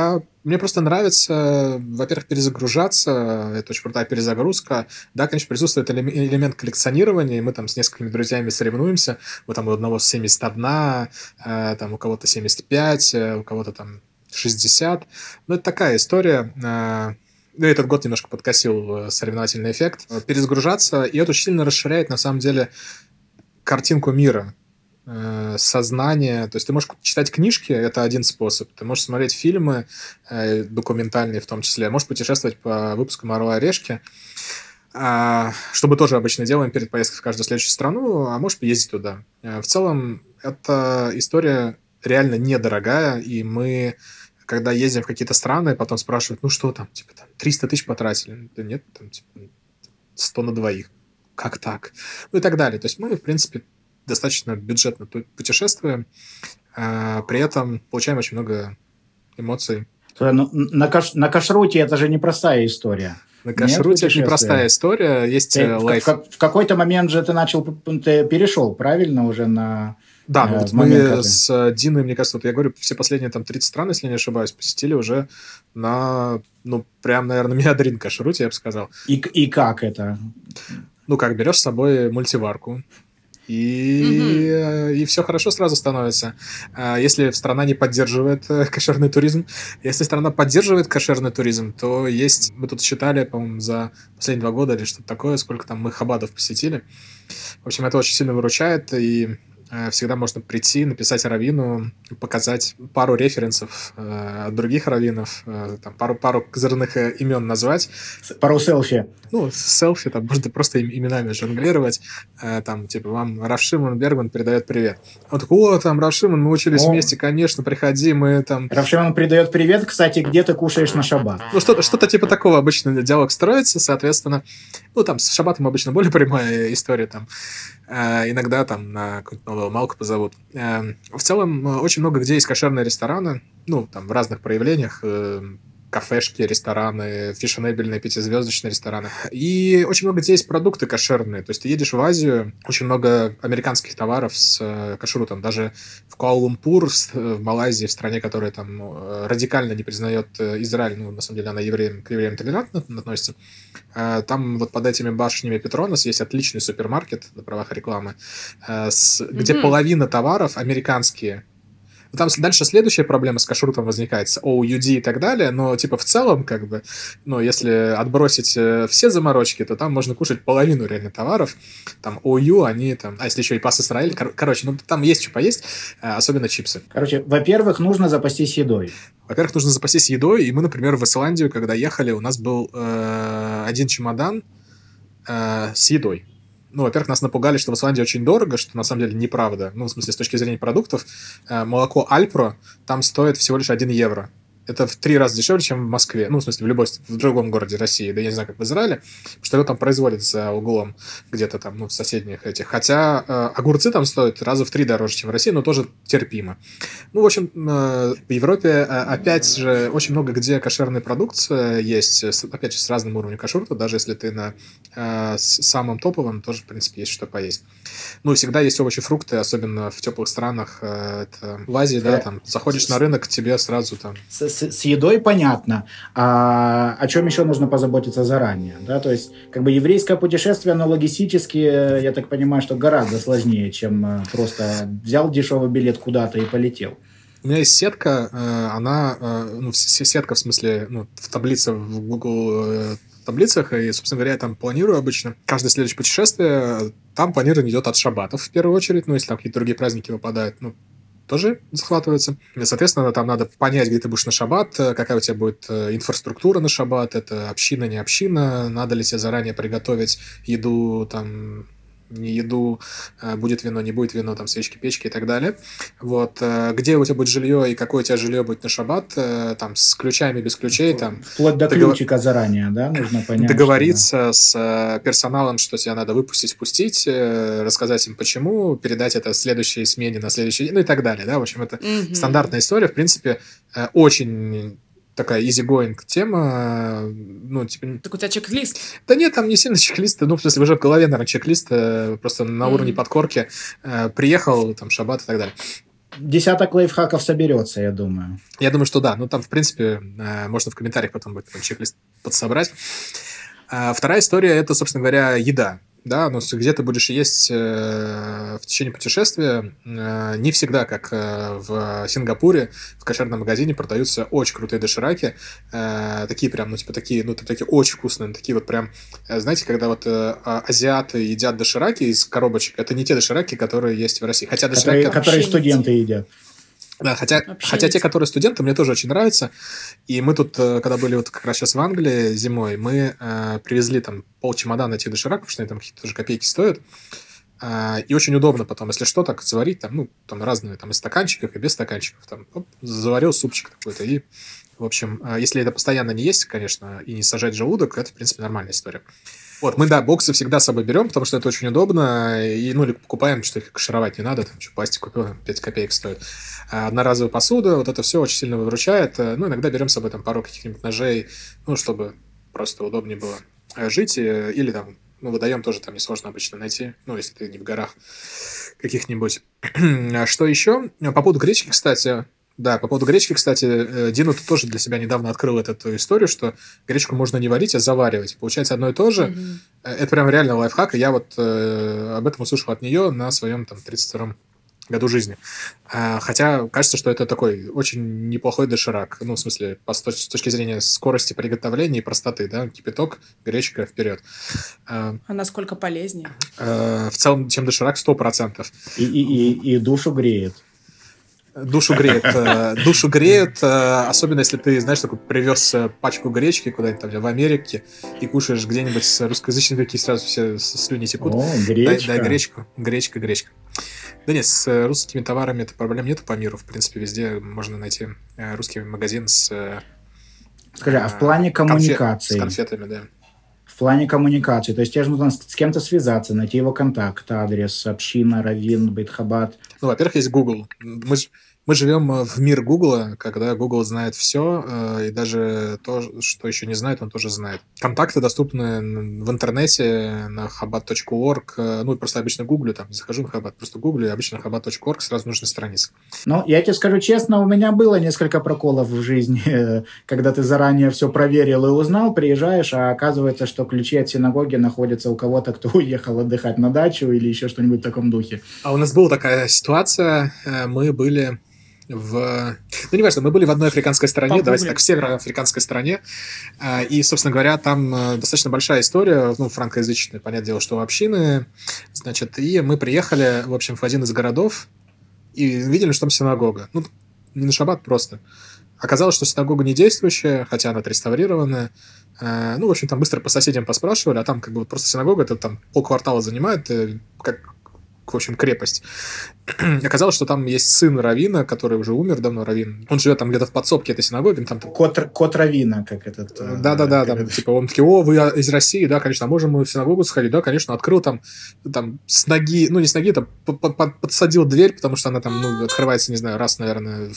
Мне просто нравится, во-первых, перезагружаться, это очень крутая перезагрузка. Да, конечно, присутствует элемент коллекционирования, мы там с несколькими друзьями соревнуемся, вот там у одного 71, там у кого-то 75, у кого-то там 60, ну это такая история. Ну, этот год немножко подкосил соревновательный эффект. Перезагружаться, и это очень сильно расширяет, на самом деле, картинку мира, сознание. То есть ты можешь читать книжки, это один способ. Ты можешь смотреть фильмы, документальные в том числе. Можешь путешествовать по выпускам «Орла и Решки», что мы тоже обычно делаем перед поездкой в каждую следующую страну, а можешь поездить туда. В целом, эта история реально недорогая, и мы... Когда ездим в какие-то страны, потом спрашивают, ну что там, типа там 300 тысяч потратили. Да нет, там типа 100 на двоих. Как так? Ну и так далее. То есть мы, в принципе, достаточно бюджетно путешествуем, при этом получаем очень много эмоций. На кашруте это же непростая история. На кашруте это непростая история. Есть лайф. В какой-то момент же ты перешел, правильно, уже на... Да, ну вот мы с Диной, мне кажется, вот я говорю, все последние там 30 стран, если не ошибаюсь, посетили уже на, ну, прям, наверное, миадрин кашруте, я бы сказал. И как это? Ну, как берешь с собой мультиварку, и все хорошо сразу становится. Если страна не поддерживает кошерный туризм, если страна поддерживает кошерный туризм, то есть... Мы тут считали, по-моему, за последние 2 года или что-то такое, сколько там мы хабадов посетили. В общем, это очень сильно выручает, и... Всегда можно прийти, написать раввину, показать пару референсов от других раввинов, там, пару козырных имен назвать. Пару селфи. Ну, селфи, там можно просто именами жонглировать. Там, типа, вам Рав Шимон Бергман передает привет. Он такой, там, Рав Шимон, мы учились вместе, конечно, приходи, мы там... Рав Шимон передает привет, кстати, где ты кушаешь на шаббат? Ну, что-то типа такого обычно диалог строится, соответственно. Ну, там, с шаббатом обычно более прямая история, там. Иногда там на какую-то новую малку позовут. В целом, очень много где есть кошерные рестораны, ну, там, в разных проявлениях. кафешки, рестораны, фешенебельные пятизвездочные рестораны. И очень много где есть продукты кошерные. То есть ты едешь в Азию, очень много американских товаров с кашрутом. Даже в Куала-Лумпур, в Малайзии, в стране, которая там радикально не признает Израиль, ну, на самом деле, она к евреям толерантно относится, там вот под этими башнями Петронас есть отличный супермаркет на правах рекламы, где половина товаров американские. Там дальше следующая проблема с кашрутом возникает, с OUD и так далее, но типа в целом, как бы, ну, если отбросить все заморочки, то там можно кушать половину реально товаров, там OU, они там, а если еще и пас Исраэль, короче, ну, там есть что поесть, особенно чипсы. Короче, во-первых, нужно запастись едой. Во-первых, нужно запастись едой, и мы, например, в Исландию, когда ехали, у нас был один чемодан с едой. Ну, во-первых, нас напугали, что в Исландии очень дорого, что на самом деле неправда. Ну, в смысле, с точки зрения продуктов, молоко Альпро там стоит всего лишь 1 евро. Это в 3 раза дешевле, чем в Москве. Ну, в смысле, в другом городе России. Да я не знаю, как в Израиле. Потому что его там производят за углом где-то там, ну, в соседних этих. Хотя огурцы там стоят раза в 3 дороже, чем в России, но тоже терпимо. Ну, в общем, в Европе опять же очень много где кошерный продукт есть. Опять же, с разным уровнем кашрута. Даже если ты на самом топовом, тоже, в принципе, есть что поесть. Ну, всегда есть овощи, фрукты, особенно в теплых странах. Это в Азии, да, там, заходишь на рынок, тебе сразу там... С едой понятно, а о чем еще нужно позаботиться заранее, да, то есть, как бы, еврейское путешествие, оно логистически, я так понимаю, что гораздо сложнее, чем просто взял дешевый билет куда-то и полетел. У меня есть сетка, она, ну, сетка, в смысле, ну, в таблице, в Google таблицах, и, собственно говоря, я там планирую обычно каждое следующее путешествие, там планирование идет от шаббатов, в первую очередь, ну, если там какие-то другие праздники выпадают, ну, тоже захватывается. И, соответственно, там надо понять, где ты будешь на шаббат, какая у тебя будет инфраструктура на шаббат, это община, не община, надо ли тебе заранее приготовить еду, там, не еду, будет вино, не будет вино, там, свечки, печки и так далее. Вот. Где у тебя будет жилье и какое у тебя жилье будет на шаббат, там, с ключами, без ключей, там. Вплоть до ключика заранее, да, нужно понять. Договориться с персоналом, что тебя надо выпустить, пустить, рассказать им почему, передать это следующей смене на следующий день, ну и так далее, да. В общем, это стандартная история, в принципе, очень... Такая easy-going тема, ну, типа... Так у тебя чек-лист? Да нет, там не сильно чек-лист, ну, в смысле, уже в голове, наверное, чек-лист, просто на уровне подкорки приехал, там, шаббат и так далее. Десяток лайфхаков соберется, я думаю. Я думаю, что да, ну, там, в принципе, можно в комментариях потом будет чек-лист подсобрать. Вторая история – это, собственно говоря, еда. Да, но где ты будешь есть в течение путешествия, не всегда, как в Сингапуре, в кошерном магазине продаются очень крутые дошираки, такие прям, ну, типа, такие, ну, такие очень вкусные, такие вот прям, знаете, когда вот азиаты едят дошираки из коробочек, это не те дошираки, которые есть в России, хотя дошираки... Которые студенты едят. Да, хотя те, которые студенты, мне тоже очень нравятся. И мы тут, когда были вот как раз сейчас в Англии зимой, мы привезли там полчемодана этих дошираков, потому что они там какие-то тоже копейки стоят. И очень удобно потом, если что, так заварить, там, ну, там разные, там, и стаканчиков, и без стаканчиков, там, оп, заварил супчик такой-то. И, в общем, если это постоянно не есть, конечно, и не сажать желудок, это, в принципе, нормальная история. Вот, мы, да, боксы всегда с собой берем, потому что это очень удобно, и, ну, или покупаем, что их кашировать не надо, там, что пластик купил, 5 копеек стоит. Одноразовая посуда, вот это все очень сильно выручает, ну, иногда берем с собой, там, пару каких-нибудь ножей, ну, чтобы просто удобнее было жить, или, там, ну, водоем тоже там несложно обычно найти, ну, если ты не в горах каких-нибудь. Что еще? По поводу гречки, кстати... Да, по поводу гречки, кстати, Дина тоже для себя недавно открыл эту историю, что гречку можно не варить, а заваривать. Получается одно и то же. Это прям реально лайфхак, и я вот об этом услышал от нее на своем там 32-м году жизни. Хотя кажется, что это такой очень неплохой доширак. Ну, в смысле, с точки зрения скорости приготовления и простоты, да, кипяток, гречка вперед. А насколько полезнее? В целом, чем доширак, 100%. И душу греет. Душу греет, особенно если ты, знаешь, такой привез пачку гречки куда-нибудь там в Америке и кушаешь где-нибудь с русскоязычными, какие сразу все слюни текут. О, гречка. Да, гречка. Да нет, с русскими товарами это проблем нет по миру, в принципе, везде можно найти русский магазин с... Скажи, а в плане коммуникации? С конфетами, да. В плане коммуникации, то есть тебе же нужно с кем-то связаться, найти его контакт, адрес, община, раввин, бейт-хаббат. Ну, во-первых, есть Google. Мы же, Мы живем в мир Гугла, когда Гугл знает все, и даже то, что еще не знает, он тоже знает. Контакты доступны в интернете на chabad.org, ну, просто обычно гуглю, там, не захожу на Chabad, просто гуглю, обычно chabad.org, сразу нужна страница. Ну, я тебе скажу честно, у меня было несколько проколов в жизни, когда ты заранее все проверил и узнал, приезжаешь, а оказывается, что ключи от синагоги находятся у кого-то, кто уехал отдыхать на дачу или еще что-нибудь в таком духе. А у нас была такая ситуация, мы были... Ну, неважно, мы были в одной африканской стране, давайте так, в североафриканской стране, и, собственно говоря, там достаточно большая история, ну, франкоязычная, понятное дело, что общины, значит, и мы приехали, в общем, в один из городов и видели, что там синагога. Ну, не на шаббат просто. Оказалось, что синагога не действующая, хотя она отреставрированная. Ну, в общем, там быстро по соседям поспрашивали, а там как бы вот просто синагога, это там полквартала занимает, как... в общем, крепость. Оказалось, что там есть сын раввина, который уже умер давно, раввин. Он живет там где-то в подсобке этой синагоги. Там... Кот раввина, как этот... Да-да-да, там, типа, он такие, о, вы из России, да, конечно, можем мы в синагогу сходить, да, конечно, открыл там с ноги, ну, не с ноги, там, подсадил дверь, потому что она там, ну, открывается, не знаю, раз, наверное,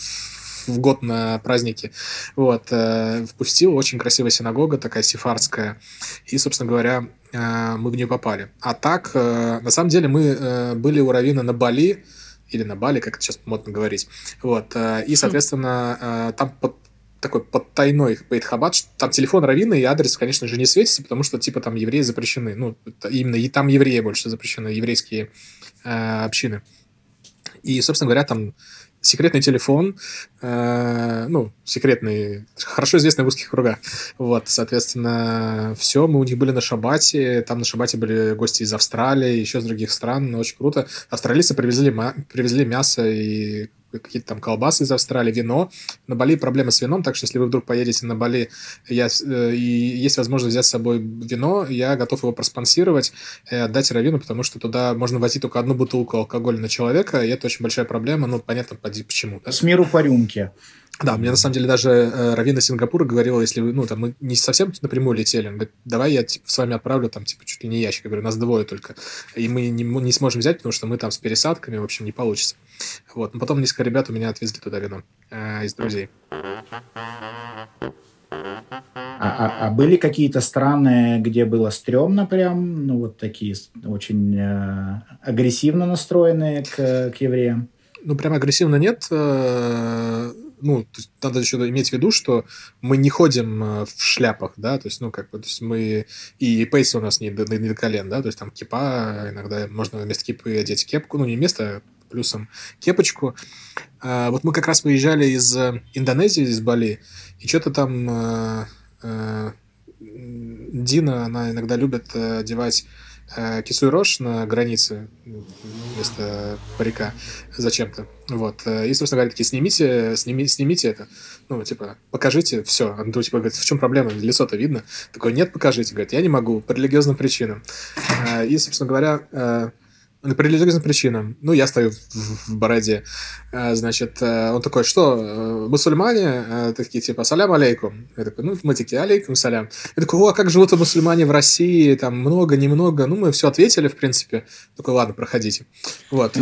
в год на праздники, вот, впустил, очень красивая синагога, такая сефардская, и, собственно говоря, мы в нее попали. А так, на самом деле, мы были у раввина на Бали, или на Бали, как это сейчас модно говорить, вот, и, соответственно, там такой подтайной бейт-хабад, там телефон раввина и адрес, конечно же, не светится, потому что, типа, там евреи запрещены, ну, именно и там евреи больше запрещены, еврейские общины. И, собственно говоря, там секретный телефон, ну, секретный, хорошо известный в узких кругах. Вот, соответственно, все, мы у них были на шаббате, там на шаббате были гости из Австралии, еще из других стран, очень круто. Австралийцы привезли мясо и какие-то там колбасы из Австралии, вино. На Бали проблемы с вином, так что если вы вдруг поедете на Бали и есть возможность взять с собой вино, я готов его проспонсировать и отдать раввину, потому что туда можно возить только одну бутылку алкоголя на человека, и это очень большая проблема, ну, понятно, почему. Да? С миру по рюмке. Да, мне на самом деле даже раввин из Сингапура говорил, если вы, ну, там, мы не совсем напрямую летели, он говорит, давай я типа, с вами отправлю, там, типа, чуть ли не ящик, я говорю, нас двое только, и мы не сможем взять, потому что мы там с пересадками, в общем, не получится. Вот, но потом несколько ребят у меня отвезли туда вино из друзей. А были какие-то страны, где было стрёмно прям, ну, вот такие очень агрессивно настроенные к евреям? Ну, прям агрессивно нет, ну, то есть надо еще иметь в виду, что мы не ходим в шляпах, да, то есть, ну, как бы, то есть мы... И пейсы у нас не до колен, да, то есть там кипа, иногда можно вместо кипы одеть кепку, ну, не вместо, а плюсом кепочку. Вот мы как раз выезжали из Индонезии, из Бали, и что-то там Дина, она иногда любит одевать кисуй-рош на границе вместо парика зачем-то. Вот. И, собственно говоря, такие, снимите это. Ну, типа, покажите все. Она, типа, говорит, в чем проблема? Лицо-то видно. Такой, нет, покажите. Говорит, я не могу, по религиозным причинам. И, собственно говоря, по религиозным причинам. Ну, я стою в бороде. Значит, он такой, что, мусульмане? Такие, типа, салям алейкум. Я такой, ну, мы такие, алейкум салям. Я такой, о, а как живут мусульмане в России? Там много, немного? Ну, мы все ответили, в принципе. Такой, ладно, проходите. Вот.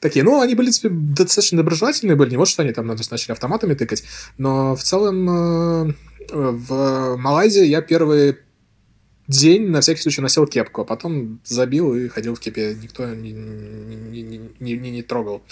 Такие, ну, они были, типа, достаточно доброжелательные были. Не вот, что они там начали автоматами тыкать. Но в целом в Малайзии я первый день на всякий случай носил кепку, а потом забил и ходил в кепе. Никто не трогал,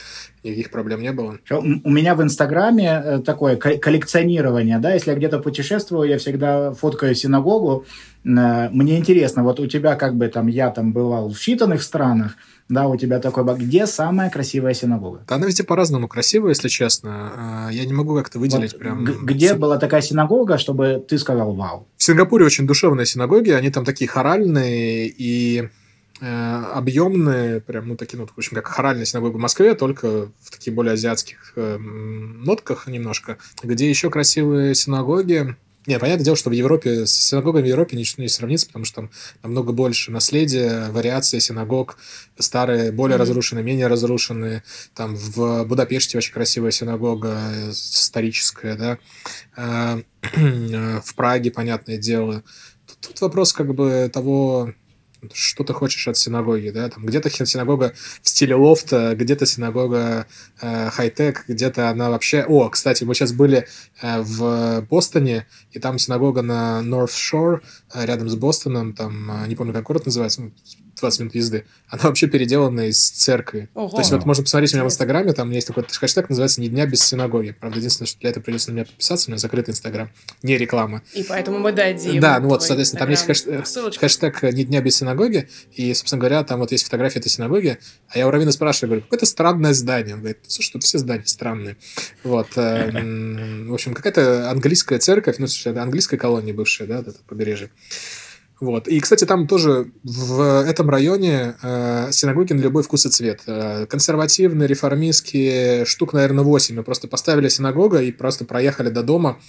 никаких проблем не было. У меня в Инстаграме такое коллекционирование, да, если я где-то путешествую, я всегда фоткаю синагогу. Мне интересно, вот у тебя как бы там, я там бывал в считанных странах, да, у тебя такой, где самая красивая синагога? Да, она везде по-разному красивая, если честно. Я не могу как-то выделить вот прям... Где была такая синагога, чтобы ты сказал вау? В Сингапуре очень душевные синагоги, они там такие хоральные и объемные, прям, ну, такие, ну, в общем, как хоральная синагога в Москве, только в таких более азиатских нотках немножко. Где еще красивые синагоги? Не, понятное дело, что в Европе, с синагогами в Европе ничего не сравнится, потому что там намного больше наследия, вариации синагог, старые, более разрушенные, менее разрушенные. Там в Будапеште очень красивая синагога, историческая, да. В Праге, понятное дело. Тут вопрос как бы того, что ты хочешь от синагоги, да, там где-то синагога в стиле лофта, где-то синагога хай-тек, где-то она вообще... О, кстати, мы сейчас были в Бостоне, и там синагога на North Shore, рядом с Бостоном, там, не помню, как город называется, 20 минут езды, она вообще переделана из церкви. Ого. То есть вот можно посмотреть у меня в Инстаграме, там есть такой хэштег, называется «Ни дня без синагоги». Правда, единственное, что для этого придется на меня подписаться, у меня закрытый Инстаграм, не реклама. И поэтому мы дадим. Да, ну вот, соответственно, Instagram. Там есть хэштег «Ни дня без синагоги», и, собственно говоря, там вот есть фотография этой синагоги, а я у раввина спрашиваю, говорю, какое-то странное здание. Он говорит, слушай, тут все здания странные. Вот. В общем, какая-то английская церковь, ну, слушай, это английская колония бывшая, да, это побережье. Вот. И, кстати, там тоже в этом районе синагоги на любой вкус и цвет. Консервативные, реформистские, штук, наверное, 8. Мы просто поставили синагогу и просто проехали до дома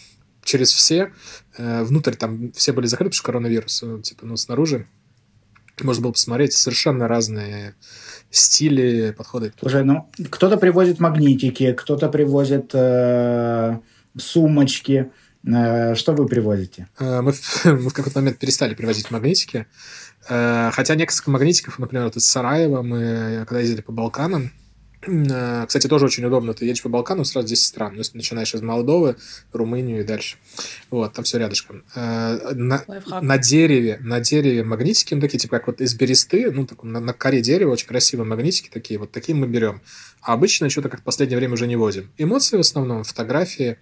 через все. Внутрь там все были закрыты, потому что коронавирус. Типа, ну, снаружи. Можно было посмотреть совершенно разные стили, подходы. Слушай, ну, кто-то привозит магнитики, кто-то привозит сумочки. Что вы привозите? Мы в какой-то момент перестали привозить магнитики. Хотя несколько магнитиков, например, вот из Сараева, мы когда ездили по Балканам, кстати, тоже очень удобно. Ты едешь по Балкану, сразу 10 стран. Если начинаешь из Молдовы, Румынию и дальше. Вот, там все рядышком. На дереве магнитики, ну, такие, типа, как вот из бересты, ну, так, на коре дерева очень красивые магнитики такие. Вот такие мы берем. А обычно что-то как в последнее время уже не возим. Эмоции в основном, фотографии,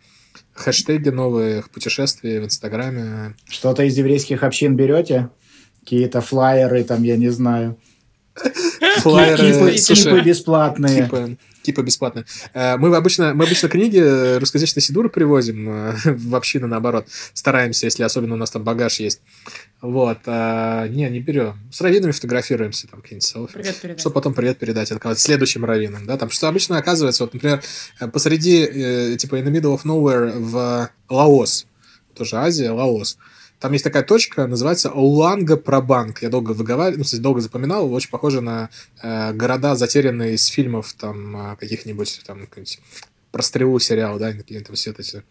хэштеги новых путешествий в Инстаграме. Что-то из еврейских общин берете? Какие-то флайеры там, я не знаю. Флайеры, кипы бесплатные. Кипы бесплатные. Мы обычно книги русскоязычной сидуры привозим в общину, наоборот. Стараемся, если особенно у нас там багаж есть. Вот. Не берем. С раввинами фотографируемся, там какие-нибудь селфи. Привет передать. Что потом привет передать следующим раввинам, да, там. Что обычно оказывается, вот, например, посреди, типа, in the middle of nowhere в Лаос. Тоже Азия, Лаос. Там есть такая точка, называется Луанг-Прабанг. Я долго выговаривал, ну, долго запоминал, очень похоже на города, затерянные из фильмов там каких-нибудь там про стрелу сериал, да, или там все эти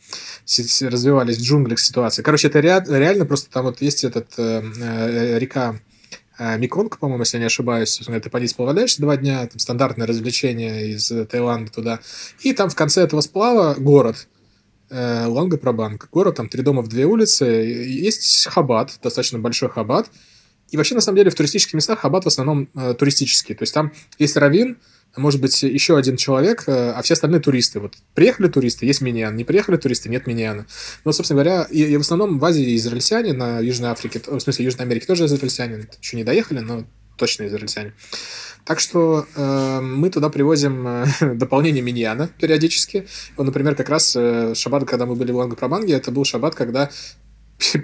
развивались в джунглях ситуации. Короче, это реально просто там вот есть этот река Меконг, по-моему, если я не ошибаюсь. Ты по ней сплавляешься 2 дня, там стандартное развлечение из Таиланда туда. И там в конце этого сплава город. Луанг-Прабанг. Город, там 3 дома в 2 улицы. Есть хаббат, достаточно большой хаббат. И вообще, на самом деле, в туристических местах хаббат в основном туристический. То есть там есть раввин, может быть, еще 1 человек, а все остальные туристы. Вот приехали туристы, есть миньян. Не приехали туристы, нет миньяна. Но, собственно говоря, и в основном в Азии израильтяне, на Южной Африке, в смысле, Южной Америке тоже израильтяне. Еще не доехали, но точно израильтяне. Так что мы туда привозим дополнение миньяна периодически. Вот, например, как раз шаббат, когда мы были в Луанг-Прабанге, это был шаббат, когда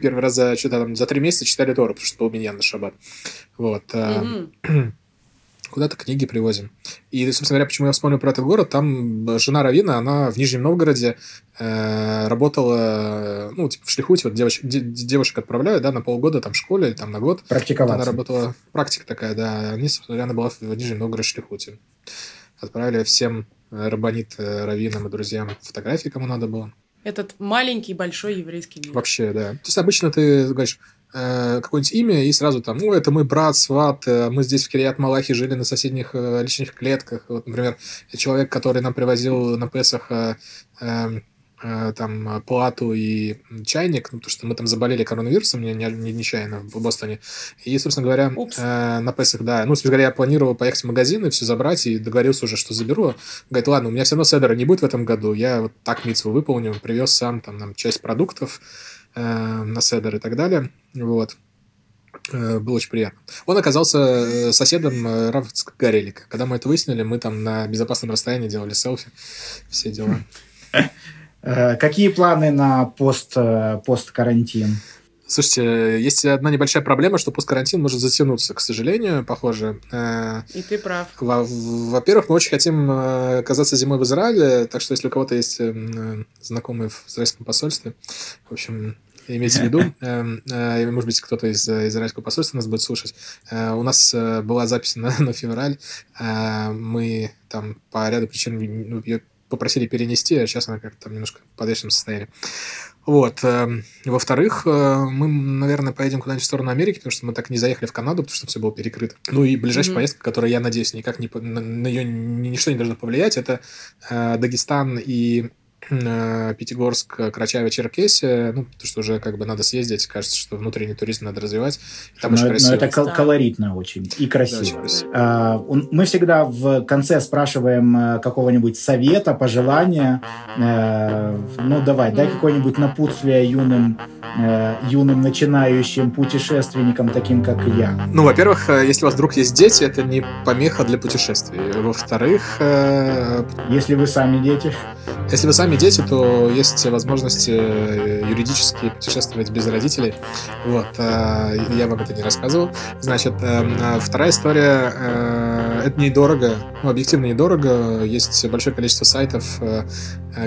первый раз за 3 месяца читали Тору, потому что был миньян на шаббат. Вот. Куда-то книги привозим. И, собственно говоря, почему я вспомнил про этот город, там жена раввина, она в Нижнем Новгороде работала, ну, типа в шлихуте, вот девушек отправляют, да, на полгода, там, в школе, там, на год. Практиковаться. Она работала, практика такая, да. Она была в Нижнем Новгороде в шлихуте. Отправили всем рабанит, раввинам и друзьям фотографии, кому надо было. Этот маленький, большой еврейский мир. Вообще, да. То есть, обычно ты говоришь какое-нибудь имя, и сразу там, ну, это мой брат, сват, мы здесь в Кириат-Малахе жили на соседних личных клетках. Вот, например, человек, который нам привозил на Песах там плату и чайник, ну, потому что мы там заболели коронавирусом нечаянно в Бостоне. И, собственно говоря, на Песах, да, ну, собственно говоря, я планировал поехать в магазин и все забрать, и договорился уже, что заберу. Говорит, ладно, у меня все равно седера не будет в этом году, я вот так мицву выполню, привез сам там нам часть продуктов на седер и так далее. Вот. Было очень приятно. Он оказался соседом Равец Горельха. Когда мы это выяснили, мы там на безопасном расстоянии делали селфи. Все дела. Какие планы на посткарантин? Слушайте, есть одна небольшая проблема, что посткарантин может затянуться, к сожалению, похоже. И ты прав. Во-первых, мы очень хотим оказаться зимой в Израиле, так что если у кого-то есть знакомые в израильском посольстве, в общем, имейте в виду, может быть, кто-то из израильского посольства нас будет слушать. У нас была запись на февраль, мы там по ряду причин ее попросили перенести, а сейчас она как-то там немножко в подвешенном состоянии. Вот. Во-вторых, мы, наверное, поедем куда-нибудь в сторону Америки, потому что мы так не заехали в Канаду, потому что все было перекрыто. Ну и ближайшая поездка, которая, я надеюсь, никак не... на ее ничто не должно повлиять, это Дагестан и... Пятигорск, Карачаево-Черкесия, ну, потому что уже как бы надо съездить, кажется, что внутренний туризм надо развивать. Там очень красиво. Но это колоритно очень и красиво. Да, очень красиво. Мы всегда в конце спрашиваем какого-нибудь совета, пожелания. Ну, давай, дай какое-нибудь напутствие юным начинающим путешественникам, таким как я. Ну, во-первых, если у вас вдруг есть дети, это не помеха для путешествий. Во-вторых... Если вы сами дети... Если вы сами дети, то есть возможность юридически путешествовать без родителей. Вот. Я вам это не рассказывал. Значит, вторая история. Это недорого. Ну, объективно недорого. Есть большое количество сайтов,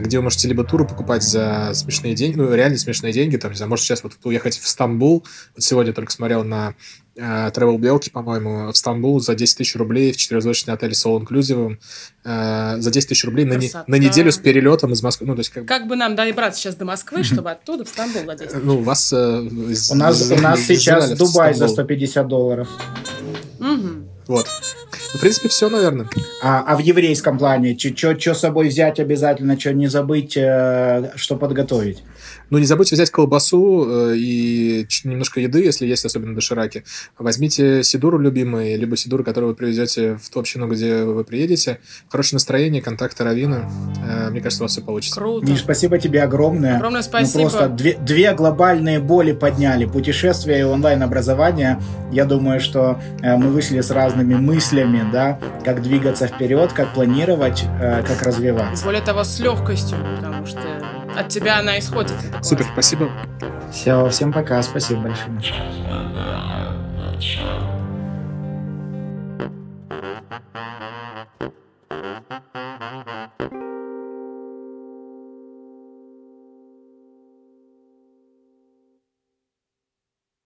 где вы можете либо туры покупать за смешные деньги, ну, реально смешные деньги. Там, не знаю, можете сейчас вот уехать в Стамбул. Вот сегодня только смотрел на Travel Белки, по-моему, в Стамбул за 10 тысяч рублей в 4-звездочный отель с all-inclusive. За 10 тысяч рублей на неделю с перелетом из Москвы. Ну, то есть, как бы нам добраться сейчас до Москвы, чтобы оттуда в Стамбул на 10 тысяч? Ну, у нас сейчас Дубай за $150. Вот. В принципе, все, наверное. А в еврейском плане? Что с собой взять обязательно? Что не забыть? Что подготовить? Ну, не забудьте взять колбасу и немножко еды, если есть, особенно дошираки. Возьмите сидуру любимый, либо сидуру, которую вы привезете в ту общину, где вы приедете. Хорошее настроение, контакты раввина. Мне кажется, у вас все получится. Круто. Миш, спасибо тебе огромное. Огромное спасибо. Мы просто две глобальные боли подняли. Путешествие и онлайн-образование. Я думаю, что мы вышли с разными мыслями, да, как двигаться вперед, как планировать, как развиваться. Более того, с легкостью, потому что от тебя она исходит. Супер, спасибо. Все, всем пока, спасибо большое.